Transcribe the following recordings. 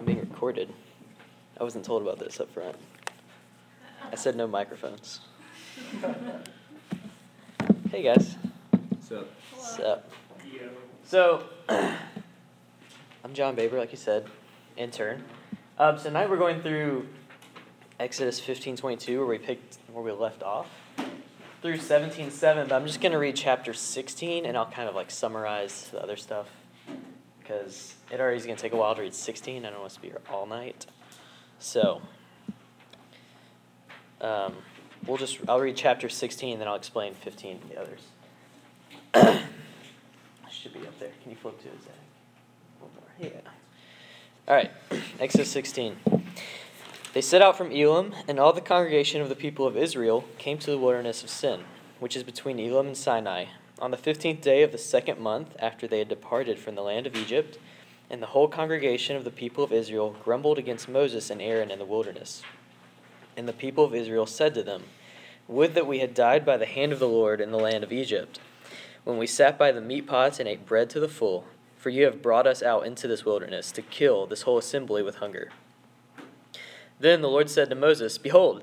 I'm being recorded. I wasn't told about this up front. I said no microphones. Hey guys. What's up? What's up? Yeah. So, I'm John Baber, like you said, intern. So tonight we're going through Exodus 15:22, where we left off, through 17:7. But I'm just going to read chapter 16, and I'll kind of like summarize the other stuff because it already is going to take a while to read 16. I don't want to be here all night, so I'll read chapter 16, then I'll explain 15 to the others. It should be up there. Can you flip to it, Zach? One more. Yeah. All right. Exodus 16. They set out from Elim, and all the congregation of the people of Israel came to the wilderness of Sin, which is between Elim and Sinai, on the 15th day of the second month after they had departed from the land of Egypt, and the whole congregation of the people of Israel grumbled against Moses and Aaron in the wilderness. And the people of Israel said to them, "Would that we had died by the hand of the Lord in the land of Egypt, when we sat by the meat pots and ate bread to the full, for you have brought us out into this wilderness to kill this whole assembly with hunger." Then the Lord said to Moses, "Behold,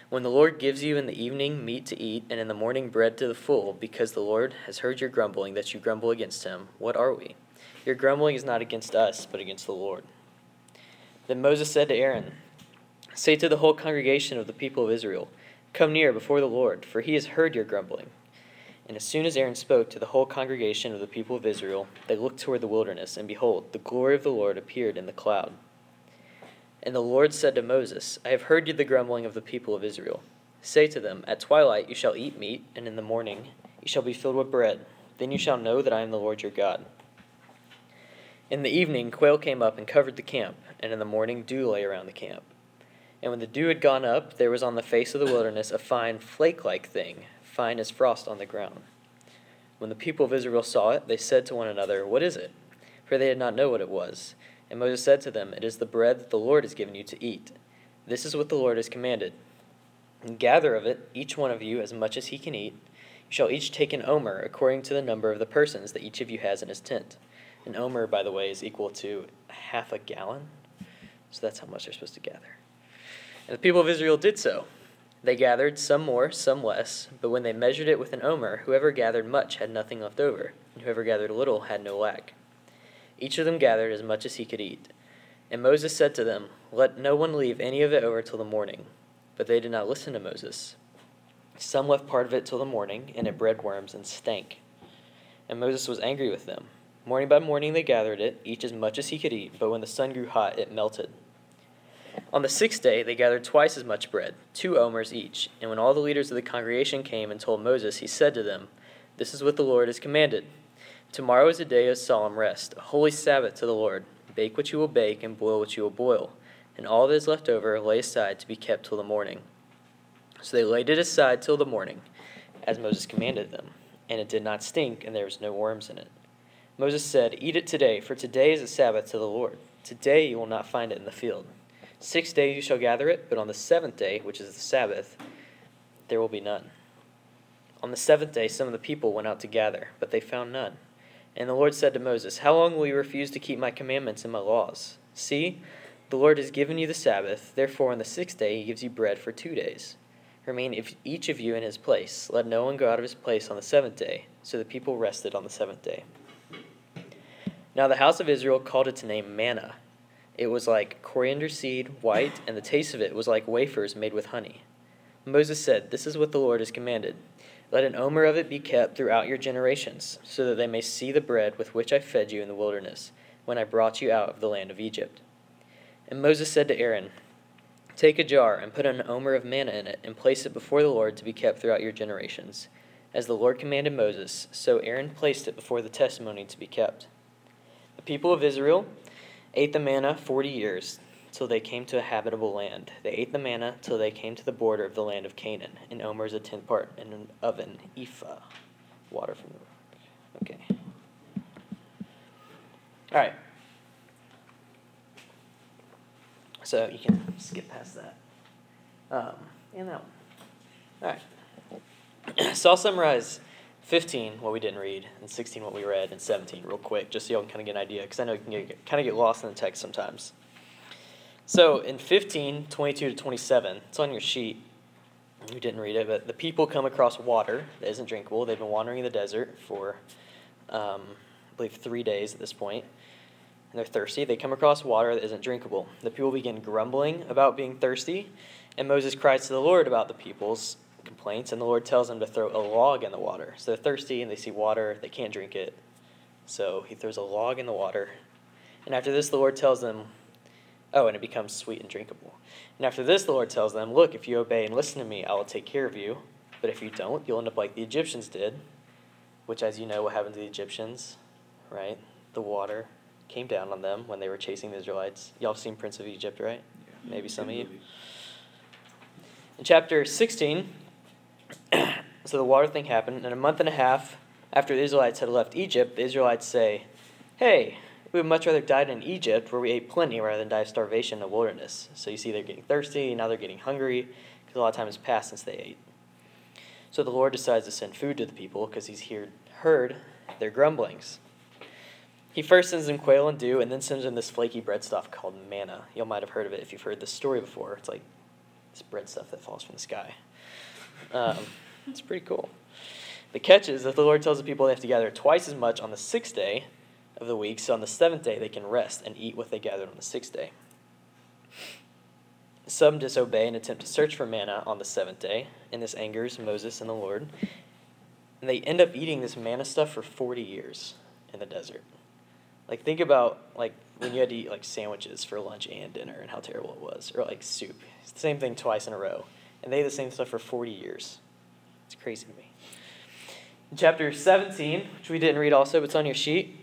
"When the Lord gives you in the evening meat to eat, and in the morning bread to the full, because the Lord has heard your grumbling that you grumble against him, what are we? Your grumbling is not against us, but against the Lord." Then Moses said to Aaron, "Say to the whole congregation of the people of Israel, 'Come near before the Lord, for he has heard your grumbling.'" And as soon as Aaron spoke to the whole congregation of the people of Israel, they looked toward the wilderness, and behold, the glory of the Lord appeared in the cloud. And the Lord said to Moses, "I have heard you the grumbling of the people of Israel. Say to them, 'At twilight you shall eat meat, and in the morning you shall be filled with bread. Then you shall know that I am the Lord your God.'" In the evening quail came up and covered the camp, and in the morning dew lay around the camp. And when the dew had gone up, there was on the face of the wilderness a fine flake-like thing, fine as frost on the ground. When the people of Israel saw it, they said to one another, "What is it?" For they did not know what it was. And Moses said to them, "It is the bread that the Lord has given you to eat. This is what the Lord has commanded. And gather of it, each one of you, as much as he can eat. You shall each take an omer, according to the number of the persons that each of you has in his tent." An omer, by the way, is equal to half a gallon. So that's how much they're supposed to gather. And the people of Israel did so. They gathered, some more, some less. But when they measured it with an omer, whoever gathered much had nothing left over, and whoever gathered little had no lack. Each of them gathered as much as he could eat. And Moses said to them, "Let no one leave any of it over till the morning." But they did not listen to Moses. Some left part of it till the morning, and it bred worms and stank. And Moses was angry with them. Morning by morning they gathered it, each as much as he could eat, but when the sun grew hot, it melted. On the sixth day they gathered twice as much bread, 2 omers each. And when all the leaders of the congregation came and told Moses, he said to them, "This is what the Lord has commanded. Tomorrow is a day of solemn rest, a holy Sabbath to the Lord. Bake what you will bake and boil what you will boil. And all that is left over lay aside to be kept till the morning." So they laid it aside till the morning, as Moses commanded them. And it did not stink, and there was no worms in it. Moses said, "Eat it today, for today is a Sabbath to the Lord. Today you will not find it in the field. 6 days you shall gather it, but on the seventh day, which is the Sabbath, there will be none." On the seventh day some of the people went out to gather, but they found none. And the Lord said to Moses, "How long will you refuse to keep my commandments and my laws? See, the Lord has given you the Sabbath, therefore on the sixth day he gives you bread for 2 days. Remain each of you in his place. Let no one go out of his place on the seventh day." So the people rested on the seventh day. Now the house of Israel called its name manna. It was like coriander seed, white, and the taste of it was like wafers made with honey. Moses said, "This is what the Lord has commanded. Let an omer of it be kept throughout your generations, so that they may see the bread with which I fed you in the wilderness, when I brought you out of the land of Egypt." And Moses said to Aaron, "Take a jar and put an omer of manna in it, and place it before the Lord to be kept throughout your generations." As the Lord commanded Moses, so Aaron placed it before the testimony to be kept. The people of Israel ate the manna 40 years. till they came to a habitable land. They ate the manna till they came to the border of the land of Canaan. An omer is a tenth part of an ephah. Water from the... Okay. All right. So you can skip past that. And that one. All right. So I'll summarize 15, what we didn't read, and 16, what we read, and 17 real quick, just so y'all can kind of get an idea, because I know you can kind of get lost in the text sometimes. So in 15, 22 to 27, it's on your sheet. You didn't read it, but the people come across water that isn't drinkable. They've been wandering in the desert for, I believe, 3 days at this point. And they're thirsty. They come across water that isn't drinkable. The people begin grumbling about being thirsty, and Moses cries to the Lord about the people's complaints, and the Lord tells them to throw a log in the water. So they're thirsty, and they see water. They can't drink it. So he throws a log in the water. And after this, the Lord tells them, oh, and it becomes sweet and drinkable. And after this, the Lord tells them, look, if you obey and listen to me, I will take care of you. But if you don't, you'll end up like the Egyptians did, which, as you know, what happened to the Egyptians, right? The water came down on them when they were chasing the Israelites. Y'all have seen Prince of Egypt, right? Yeah. Maybe some of you. In chapter 16, so the water thing happened, and a month and a half after the Israelites had left Egypt, the Israelites say, hey, we would much rather die in Egypt where we ate plenty rather than die of starvation in the wilderness. So you see they're getting thirsty, now they're getting hungry, because a lot of time has passed since they ate. So the Lord decides to send food to the people because he's heard their grumblings. He first sends them quail and dew, and then sends them this flaky bread stuff called manna. You all might have heard of it if you've heard this story before. It's like this bread stuff that falls from the sky. It's pretty cool. The catch is that the Lord tells the people they have to gather twice as much on the sixth day of the week, so on the seventh day they can rest and eat what they gathered on the sixth day. Some disobey and attempt to search for manna on the seventh day, and this angers Moses and the Lord. And they end up eating this manna stuff for 40 years in the desert. Like, think about, like, when you had to eat, like, sandwiches for lunch and dinner and how terrible it was, or, like, soup. It's the same thing twice in a row. And they ate the same stuff for 40 years. It's crazy to me. In chapter 17, which we didn't read also, but it's on your sheet,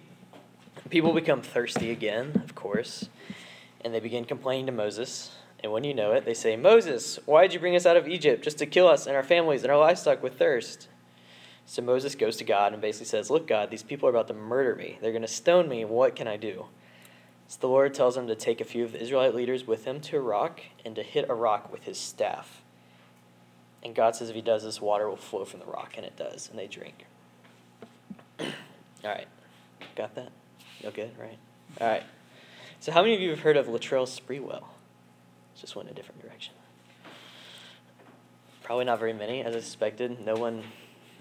people become thirsty again, of course, and they begin complaining to Moses. And when you know it, they say, Moses, why did you bring us out of Egypt just to kill us and our families and our livestock with thirst? So Moses goes to God and basically says, look, God, these people are about to murder me. They're going to stone me. What can I do? So the Lord tells him to take a few of the Israelite leaders with him to a rock and to hit a rock with his staff. And God says if he does this, water will flow from the rock, and it does, and they drink. All right. Got that? You're good, right? All right. So how many of you have heard of Latrell Sprewell? Just went in a different direction. Probably not very many, as I suspected. No one,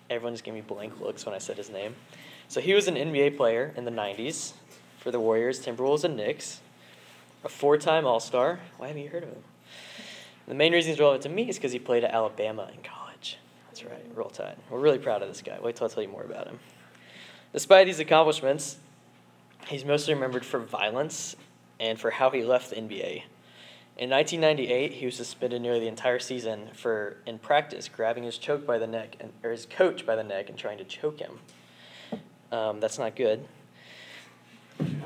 everyone just gave me blank looks when I said his name. So he was an NBA player in the 90s for the Warriors, Timberwolves, and Knicks. A four-time All-Star. Why haven't you heard of him? The main reason he's relevant to me is because he played at Alabama in college. That's right. Roll Tide. We're really proud of this guy. Wait till I tell you more about him. Despite these accomplishments, he's mostly remembered for violence and for how he left the NBA. In 1998, he was suspended nearly the entire season for, in practice, grabbing his coach by the neck and trying to choke him. That's not good. And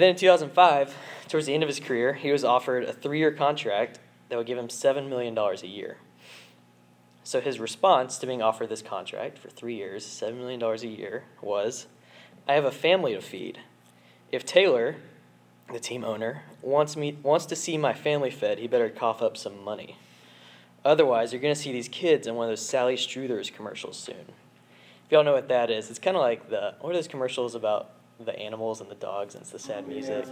then in 2005, towards the end of his career, he was offered a 3-year contract that would give him $7 million a year. So his response to being offered this contract for 3 years, $7 million a year, was, I have a family to feed. If Taylor, the team owner, wants to see my family fed, he better cough up some money. Otherwise, you're going to see these kids in one of those Sally Struthers commercials soon. If y'all know what that is, it's kind of like what are those commercials about the animals and the dogs, and it's the sad music?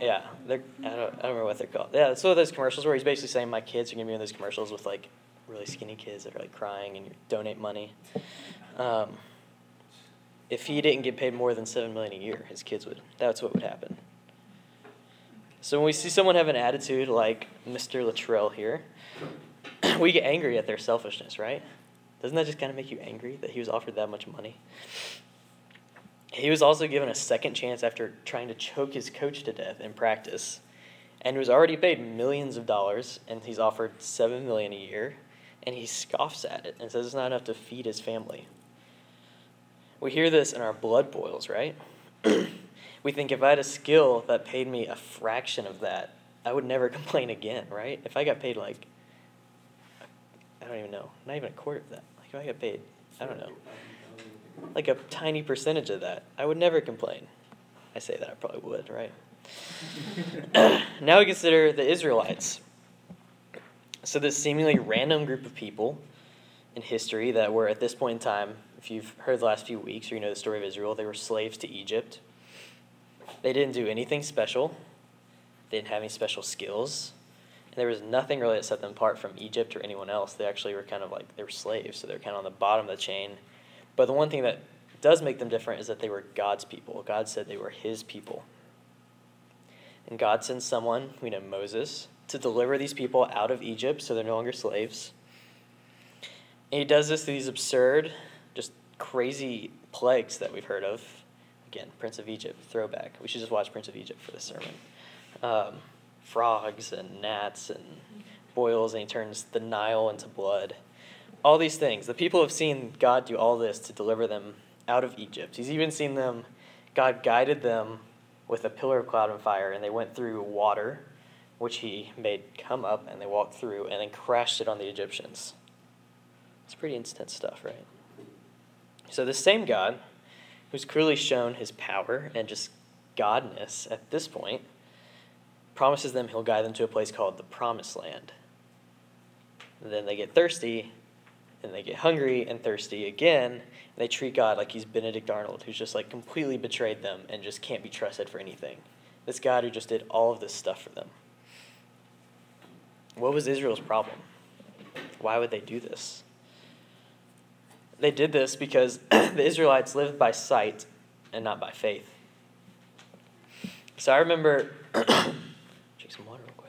Yeah, I don't remember what they're called. Yeah, it's one of those commercials where he's basically saying my kids are going to be in those commercials with, like, really skinny kids that are, like, crying, and you donate money. If he didn't get paid more than $7 million a year, his kids would. That's what would happen. So when we see someone have an attitude like Mr. Latrell here, we get angry at their selfishness, right? Doesn't that just kind of make you angry that he was offered that much money? He was also given a second chance after trying to choke his coach to death in practice, and was already paid millions of dollars, and he's offered $7 million a year, and he scoffs at it and says it's not enough to feed his family. We hear this and our blood boils, right? we think if I had a skill that paid me a fraction of that, I would never complain again, right? If I got paid like, I don't even know, not even a quarter of that. Like if I got paid, I don't know, like a tiny percentage of that, I would never complain. I say that, I probably would, right? Now we consider the Israelites. So this seemingly random group of people in history that were at this point in time, if you've heard the last few weeks or you know the story of Israel, they were slaves to Egypt. They didn't do anything special. They didn't have any special skills. And there was nothing really that set them apart from Egypt or anyone else. They actually were kind of like, they were slaves, so they're kind of on the bottom of the chain. But the one thing that does make them different is that they were God's people. God said they were his people. And God sends someone, we know Moses, to deliver these people out of Egypt so they're no longer slaves. And he does this through these absurd, just crazy plagues that we've heard of. Again, Prince of Egypt, throwback. We should just watch Prince of Egypt for this sermon. Frogs and gnats and boils, and he turns the Nile into blood. All these things. The people have seen God do all this to deliver them out of Egypt. He's even seen them, God guided them with a pillar of cloud and fire, and they went through water, which he made come up, and they walked through, and then crashed it on the Egyptians. It's pretty intense stuff, right? So the same God, who's clearly shown his power and just godness at this point, promises them he'll guide them to a place called the Promised Land. And then they get thirsty, and they get hungry and thirsty again, and they treat God like he's Benedict Arnold, who's just like completely betrayed them and just can't be trusted for anything. This God who just did all of this stuff for them. What was Israel's problem? Why would they do this? They did this because the Israelites lived by sight and not by faith. So I remember, drink some water real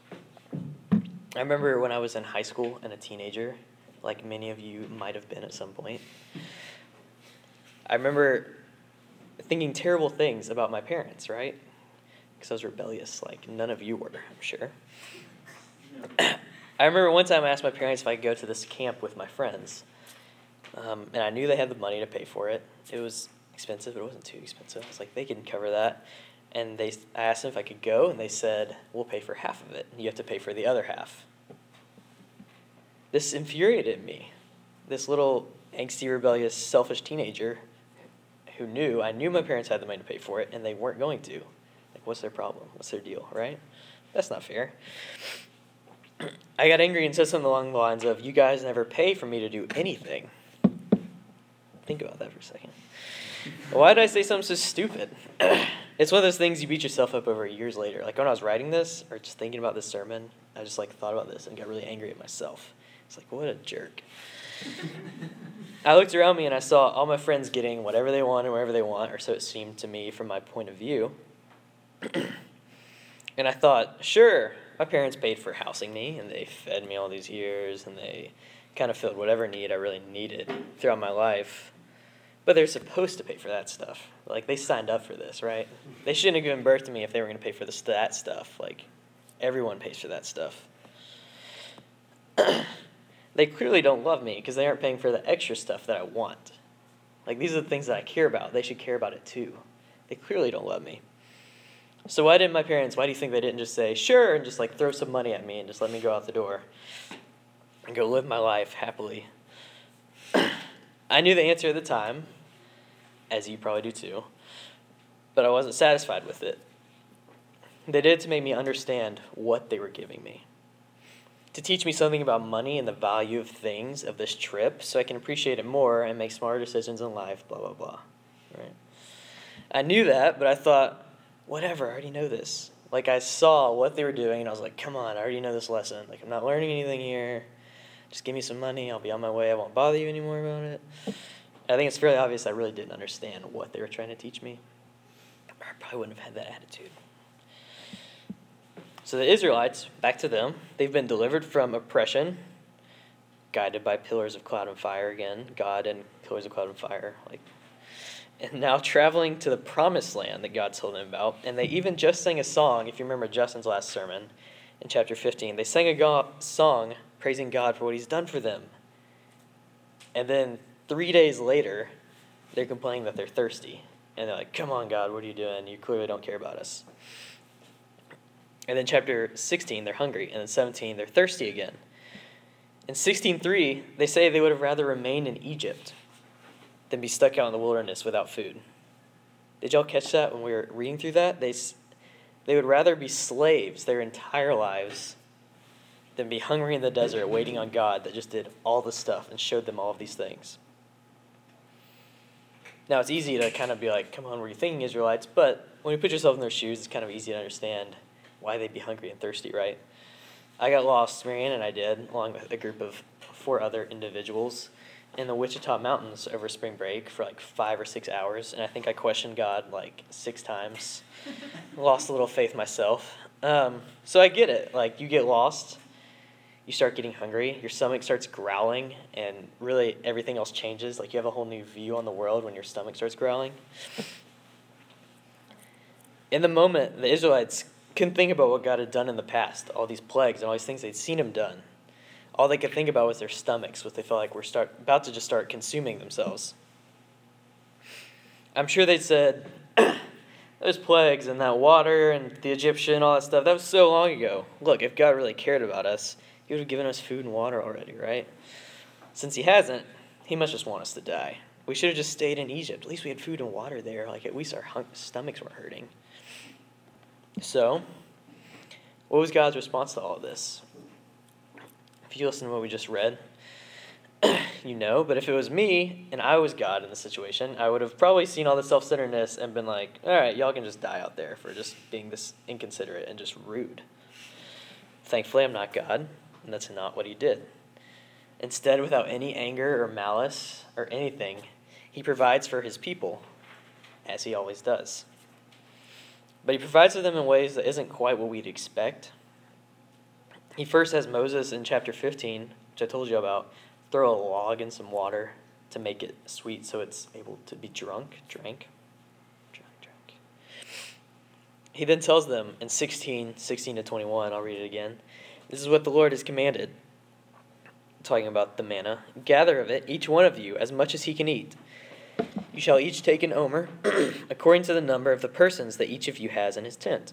quick. I remember when I was in high school and a teenager, like many of you might have been at some point, I remember thinking terrible things about my parents, right? Because I was rebellious, like none of you were, I'm sure. I remember one time I asked my parents if I could go to this camp with my friends. And I knew they had the money to pay for it. It was expensive, but it wasn't too expensive. I was like, they can cover that. And I asked them if I could go, and they said, we'll pay for half of it. You have to pay for the other half. This infuriated me. This little angsty, rebellious, selfish teenager who knew, I knew my parents had the money to pay for it, and they weren't going to. Like, what's their problem? What's their deal, right? That's not fair. I got angry and said something along the lines of, you guys never pay for me to do anything. Think about that for a second. Why did I say something so stupid? It's one of those things you beat yourself up over years later. Like when I was writing this or just thinking about this sermon, I just like thought about this and got really angry at myself. It's like, what a jerk. I looked around me and I saw all my friends getting whatever they want and wherever they want, or so it seemed to me from my point of view. And I thought, sure, my parents paid for housing me, and they fed me all these years, and they kind of filled whatever need I really needed throughout my life. But they're supposed to pay for that stuff. Like, they signed up for this, right? They shouldn't have given birth to me if they were going to pay for that stuff. Like, everyone pays for that stuff. They clearly don't love me because they aren't paying for the extra stuff that I want. Like, these are the things that I care about. They should care about it, too. They clearly don't love me. So why do you think they didn't just say, sure, and just like throw some money at me and just let me go out the door and go live my life happily? I knew the answer at the time, as you probably do too, but I wasn't satisfied with it. They did it to make me understand what they were giving me, to teach me something about money and the value of things of this trip so I can appreciate it more and make smarter decisions in life, blah, blah, blah. Right? I knew that, but I thought, whatever, I already know this. Like, I saw what they were doing, and I was like, come on, I already know this lesson. Like, I'm not learning anything here. Just give me some money. I'll be on my way. I won't bother you anymore about it. I think it's fairly obvious I really didn't understand what they were trying to teach me. I probably wouldn't have had that attitude. So the Israelites, back to them, they've been delivered from oppression, guided by pillars of cloud and fire again, God and pillars of cloud and fire, like, and now traveling to the Promised Land that God told them about. And they even just sang a song, if you remember Justin's last sermon in chapter 15. They sang a song praising God for what he's done for them. And then 3 days later, they're complaining that they're thirsty. And they're like, come on, God, what are you doing? You clearly don't care about us. And then chapter 16, they're hungry. And then 17, they're thirsty again. In 16:3, they say they would have rather remained in Egypt than be stuck out in the wilderness without food. Did y'all catch that when we were reading through that? They would rather be slaves their entire lives than be hungry in the desert waiting on God that just did all the stuff and showed them all of these things. Now, it's easy to kind of be like, come on, were you thinking Israelites? But when you put yourself in their shoes, it's kind of easy to understand why they'd be hungry and thirsty, right? I got lost, Marianne and I did, along with a group of 4 other individuals in the Wichita Mountains over spring break for like 5 or 6 hours. And I think I questioned God like 6 times. Lost a little faith myself. So I get it. Like, you get lost, you start getting hungry, your stomach starts growling, and really everything else changes. Like, you have a whole new view on the world when your stomach starts growling. In the moment, the Israelites couldn't think about what God had done in the past, all these plagues and all these things they'd seen him done. All they could think about was their stomachs, what they felt like about to just start consuming themselves. I'm sure they said, those plagues and that water and the Egyptian, all that stuff, that was so long ago. Look, if God really cared about us, he would have given us food and water already, right? Since he hasn't, he must just want us to die. We should have just stayed in Egypt. At least we had food and water there. Like, at least our stomachs were hurting. So, what was God's response to all of this? If you listen to what we just read, you know. But if it was me and I was God in this situation, I would have probably seen all the self-centeredness and been like, all right, y'all can just die out there for just being this inconsiderate and just rude. Thankfully, I'm not God, and that's not what he did. Instead, without any anger or malice or anything, he provides for his people, as he always does. But he provides for them in ways that isn't quite what we'd expect. He first has Moses in chapter 15, which I told you about, throw a log in some water to make it sweet so it's able to be drank. He then tells them in 16:16 to 21, I'll read it again, this is what the Lord has commanded, talking about the manna. Gather of it, each one of you, as much as he can eat. You shall each take an omer, according to the number of the persons that each of you has in his tent.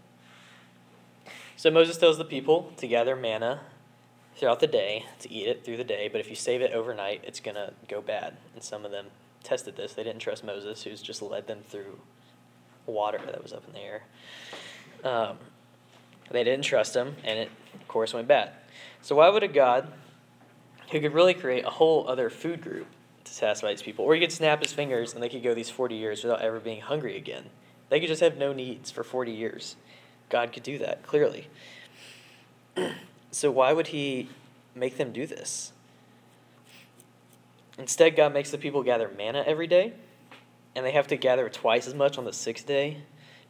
So Moses tells the people to gather manna throughout the day, to eat it through the day, but if you save it overnight, it's going to go bad. And some of them tested this. They didn't trust Moses, who's just led them through water that was up in the air. They didn't trust him, and it, of course, went bad. So why would a God who could really create a whole other food group to satisfy these people, or he could snap his fingers and they could go these 40 years without ever being hungry again? They could just have no needs for 40 years. God could do that, clearly. So why would he make them do this? Instead, God makes the people gather manna every day, and they have to gather twice as much on the 6th day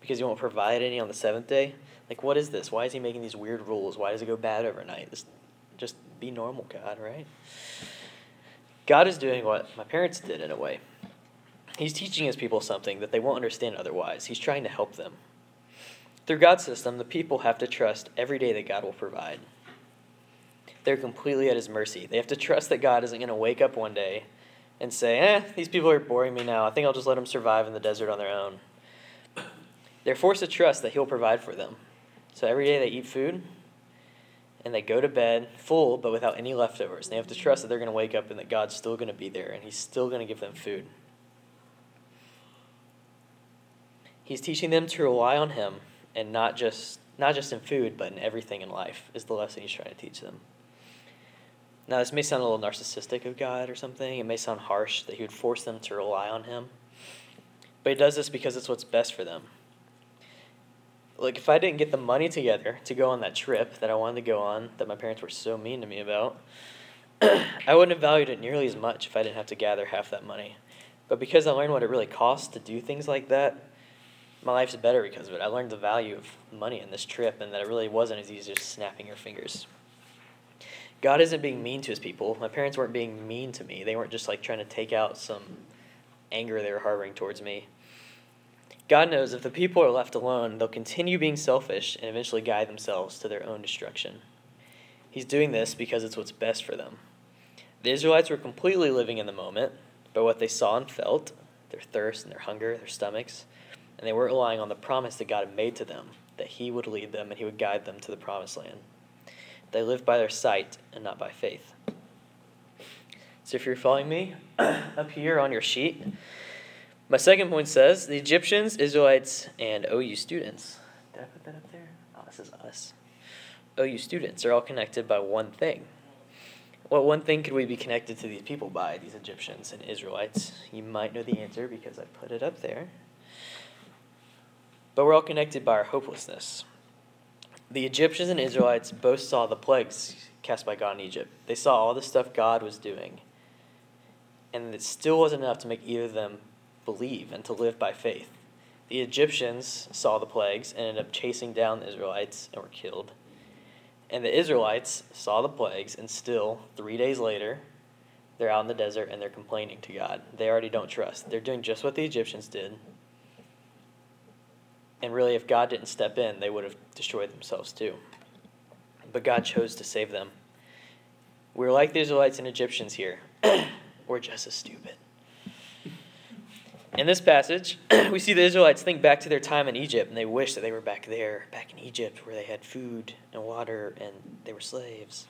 because he won't provide any on the 7th day. Like, what is this? Why is he making these weird rules? Why does it go bad overnight? Just be normal, God, right? God is doing what my parents did in a way. He's teaching his people something that they won't understand otherwise. He's trying to help them. Through God's system, the people have to trust every day that God will provide. They're completely at his mercy. They have to trust that God isn't going to wake up one day and say, these people are boring me now. I think I'll just let them survive in the desert on their own. They're forced to trust that he'll provide for them. So every day they eat food, and they go to bed full but without any leftovers. And they have to trust that they're going to wake up and that God's still going to be there, and he's still going to give them food. He's teaching them to rely on him. And not just in food, but in everything in life is the lesson he's trying to teach them. Now, this may sound a little narcissistic of God or something. It may sound harsh that he would force them to rely on him. But he does this because it's what's best for them. Look, if I didn't get the money together to go on that trip that I wanted to go on, that my parents were so mean to me about, I wouldn't have valued it nearly as much if I didn't have to gather half that money. But because I learned what it really costs to do things like that, my life's better because of it. I learned the value of money in this trip and that it really wasn't as easy as just snapping your fingers. God isn't being mean to his people. My parents weren't being mean to me. They weren't just like trying to take out some anger they were harboring towards me. God knows if the people are left alone, they'll continue being selfish and eventually guide themselves to their own destruction. He's doing this because it's what's best for them. The Israelites were completely living in the moment, but what they saw and felt, their thirst and their hunger, their stomachs, and they weren't relying on the promise that God had made to them, that he would lead them and he would guide them to the promised land. They lived by their sight and not by faith. So if you're following me up here on your sheet, my second point says the Egyptians, Israelites, and OU students. Did I put that up there? Oh, this is us. OU students are all connected by one thing. What one thing could we be connected to these people by, these Egyptians and Israelites? You might know the answer because I put it up there. But we're all connected by our hopelessness. The Egyptians and Israelites both saw the plagues cast by God in Egypt. They saw all the stuff God was doing. And it still wasn't enough to make either of them believe and to live by faith. The Egyptians saw the plagues and ended up chasing down the Israelites and were killed. And the Israelites saw the plagues and still, 3 days later, they're out in the desert and they're complaining to God. They already don't trust. They're doing just what the Egyptians did. And really, if God didn't step in, they would have destroyed themselves too. But God chose to save them. We're like the Israelites and Egyptians here. We're just as stupid. In this passage, we see the Israelites think back to their time in Egypt, and they wish that they were back there, back in Egypt, where they had food and water and they were slaves.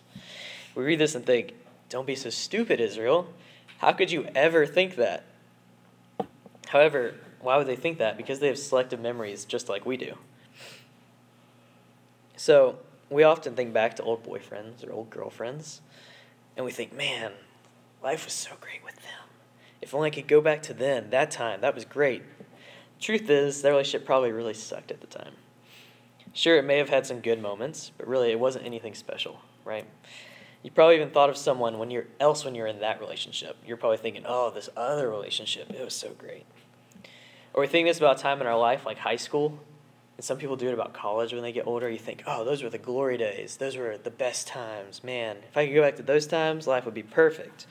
We read this and think, don't be so stupid, Israel. How could you ever think that? However, why would they think that? Because they have selective memories just like we do. So we often think back to old boyfriends or old girlfriends, and we think, man, life was so great with them. If only I could go back to then, that time, that was great. Truth is, that relationship probably really sucked at the time. Sure, it may have had some good moments, but really it wasn't anything special, right? You probably even thought of someone when you're in that relationship. You're probably thinking, oh, this other relationship, it was so great. Or we think this about time in our life, like high school, and some people do it about college when they get older. You think, oh, those were the glory days. Those were the best times. Man, if I could go back to those times, life would be perfect.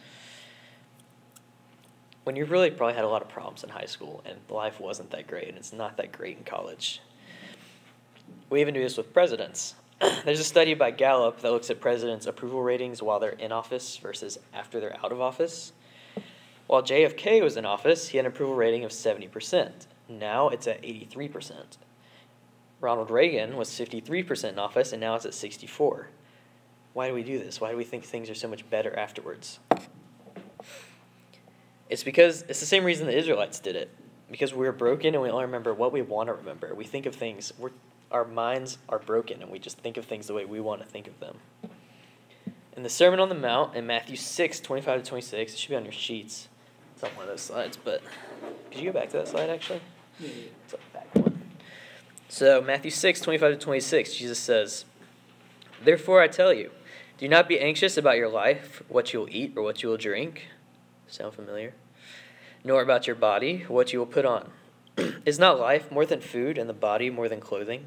When you really probably had a lot of problems in high school, and life wasn't that great, and it's not that great in college. We even do this with presidents. There's a study by Gallup that looks at presidents' approval ratings while they're in office versus after they're out of office. While JFK was in office, he had an approval rating of 70%. Now it's at 83%. Ronald Reagan was 53% in office, and now it's at 64%. Why do we do this? Why do we think things are so much better afterwards? It's because it's the same reason the Israelites did it. Because we're broken and we only remember what we want to remember. We think of things, our minds are broken, and we just think of things the way we want to think of them. In the Sermon on the Mount in Matthew 6:25-26, it should be on your sheets. It's on one of those slides, but could you go back to that slide, actually? Yeah. It's on the back one. So Matthew 6:25-26, Jesus says, "Therefore I tell you, do not be anxious about your life, what you will eat or what you will drink." Sound familiar? "Nor about your body, what you will put on. Is not life more than food and the body more than clothing?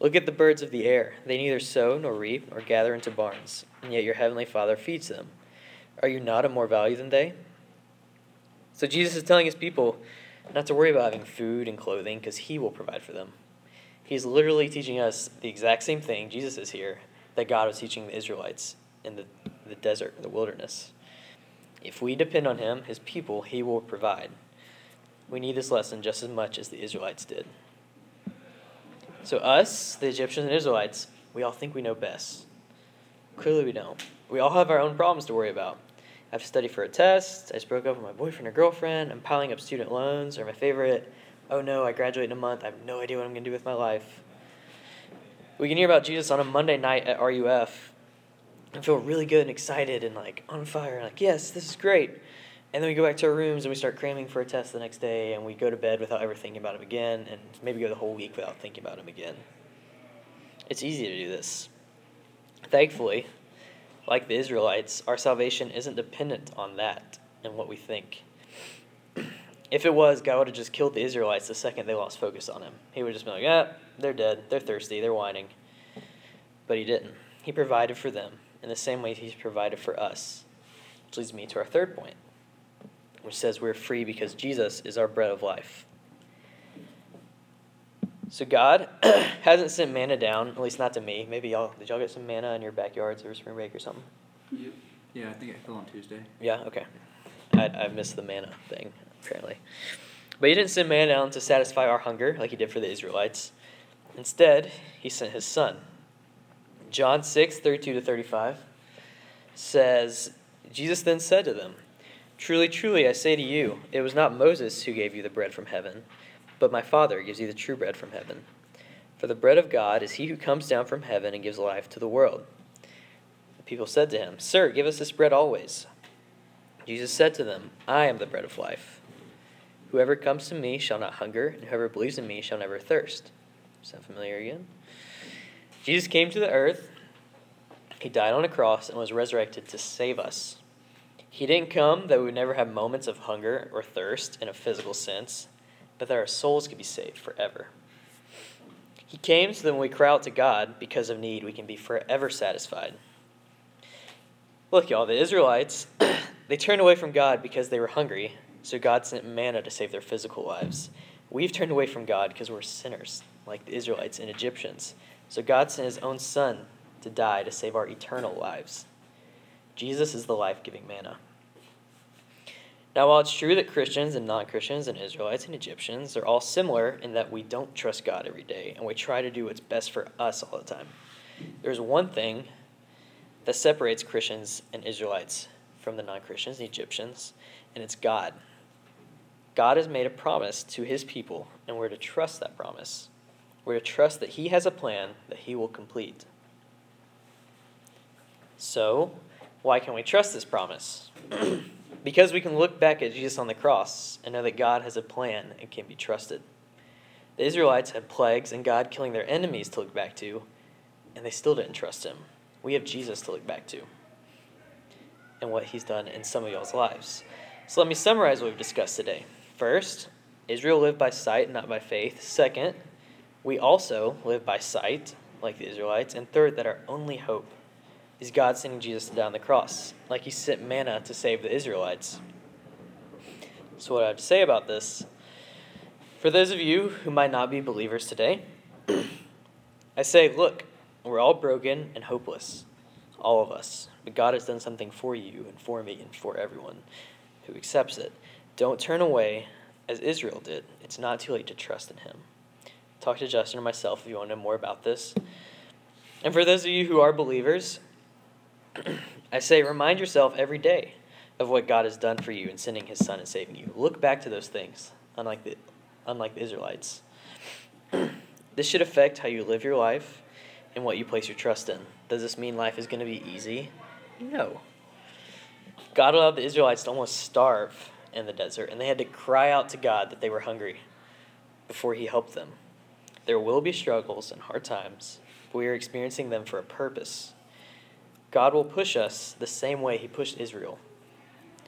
Look at the birds of the air. They neither sow nor reap nor gather into barns, and yet your heavenly Father feeds them. Are you not of more value than they?" So Jesus is telling his people not to worry about having food and clothing because he will provide for them. He's literally teaching us the exact same thing, Jesus is here, that God was teaching the Israelites in the desert, the wilderness. If we depend on him, his people, he will provide. We need this lesson just as much as the Israelites did. So us, the Egyptians and Israelites, we all think we know best. Clearly we don't. We all have our own problems to worry about. I have to study for a test. I just broke up with my boyfriend or girlfriend. I'm piling up student loans, or my favorite, oh no, I graduate in a month. I have no idea what I'm going to do with my life. We can hear about Jesus on a Monday night at RUF and feel really good and excited and like on fire and like, yes, this is great. And then we go back to our rooms and we start cramming for a test the next day, and we go to bed without ever thinking about him again, and maybe go the whole week without thinking about him again. It's easy to do this. Thankfully, like the Israelites, our salvation isn't dependent on that and what we think. If it was, God would have just killed the Israelites the second they lost focus on him. He would have just been like, they're dead, they're thirsty, they're whining. But he didn't. He provided for them in the same way he's provided for us. Which leads me to our third point, which says we're free because Jesus is our bread of life. So God hasn't sent manna down, at least not to me. Maybe did y'all get some manna in your backyards over spring break or something? Yeah, I think it fell on Tuesday. Yeah, okay. I missed the manna thing, apparently. But he didn't send manna down to satisfy our hunger like he did for the Israelites. Instead, he sent his son. John 6, 32-35 says, Jesus then said to them, "Truly, truly, I say to you, it was not Moses who gave you the bread from heaven, but my Father gives you the true bread from heaven. For the bread of God is he who comes down from heaven and gives life to the world." The people said to him, "Sir, give us this bread always." Jesus said to them, "I am the bread of life. Whoever comes to me shall not hunger, and whoever believes in me shall never thirst." Sound familiar again? Jesus came to the earth. He died on a cross and was resurrected to save us. He didn't come that we would never have moments of hunger or thirst in a physical sense, but that our souls could be saved forever. He came so that when we cry out to God because of need, we can be forever satisfied. Look, y'all, the Israelites, they turned away from God because they were hungry, so God sent manna to save their physical lives. We've turned away from God because we're sinners, like the Israelites and Egyptians. So God sent his own son to die to save our eternal lives. Jesus is the life-giving manna. Now, while it's true that Christians and non-Christians and Israelites and Egyptians are all similar in that we don't trust God every day and we try to do what's best for us all the time, there's one thing that separates Christians and Israelites from the non-Christians and Egyptians, and it's God. God has made a promise to his people, and we're to trust that promise. We're to trust that he has a plan that he will complete. So, why can we trust this promise? Because we can look back at Jesus on the cross and know that God has a plan and can be trusted. The Israelites had plagues and God killing their enemies to look back to, and they still didn't trust him. We have Jesus to look back to and what he's done in some of y'all's lives. So let me summarize what we've discussed today. First, Israel lived by sight and not by faith. Second, we also live by sight, like the Israelites. And third, that our only hope is God sending Jesus to die on the cross, like he sent manna to save the Israelites. So what I have to say about this, for those of you who might not be believers today, I say, look, we're all broken and hopeless, all of us, but God has done something for you and for me and for everyone who accepts it. Don't turn away as Israel did. It's not too late to trust in him. Talk to Justin or myself if you want to know more about this. And for those of you who are believers, I say, remind yourself every day of what God has done for you in sending his son and saving you. Look back to those things, unlike the Israelites. This should affect how you live your life and what you place your trust in. Does this mean life is going to be easy? No. God allowed the Israelites to almost starve in the desert, and they had to cry out to God that they were hungry before he helped them. There will be struggles and hard times, but we are experiencing them for a purpose. God will push us the same way he pushed Israel,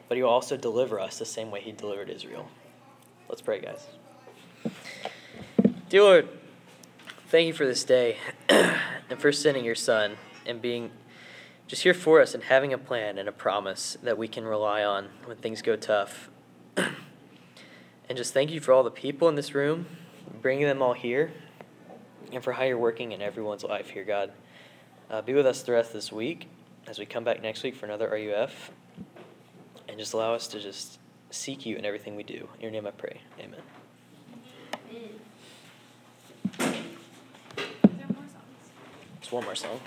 but he will also deliver us the same way he delivered Israel. Let's pray, guys. Dear Lord, thank you for this day and for sending your son and being just here for us and having a plan and a promise that we can rely on when things go tough. And just thank you for all the people in this room, bringing them all here, and for how you're working in everyone's life here, God. Be with us the rest of this week as we come back next week for another RUF, and just allow us to just seek you in everything we do. In your name I pray. Amen. Is there more songs? Just one more song.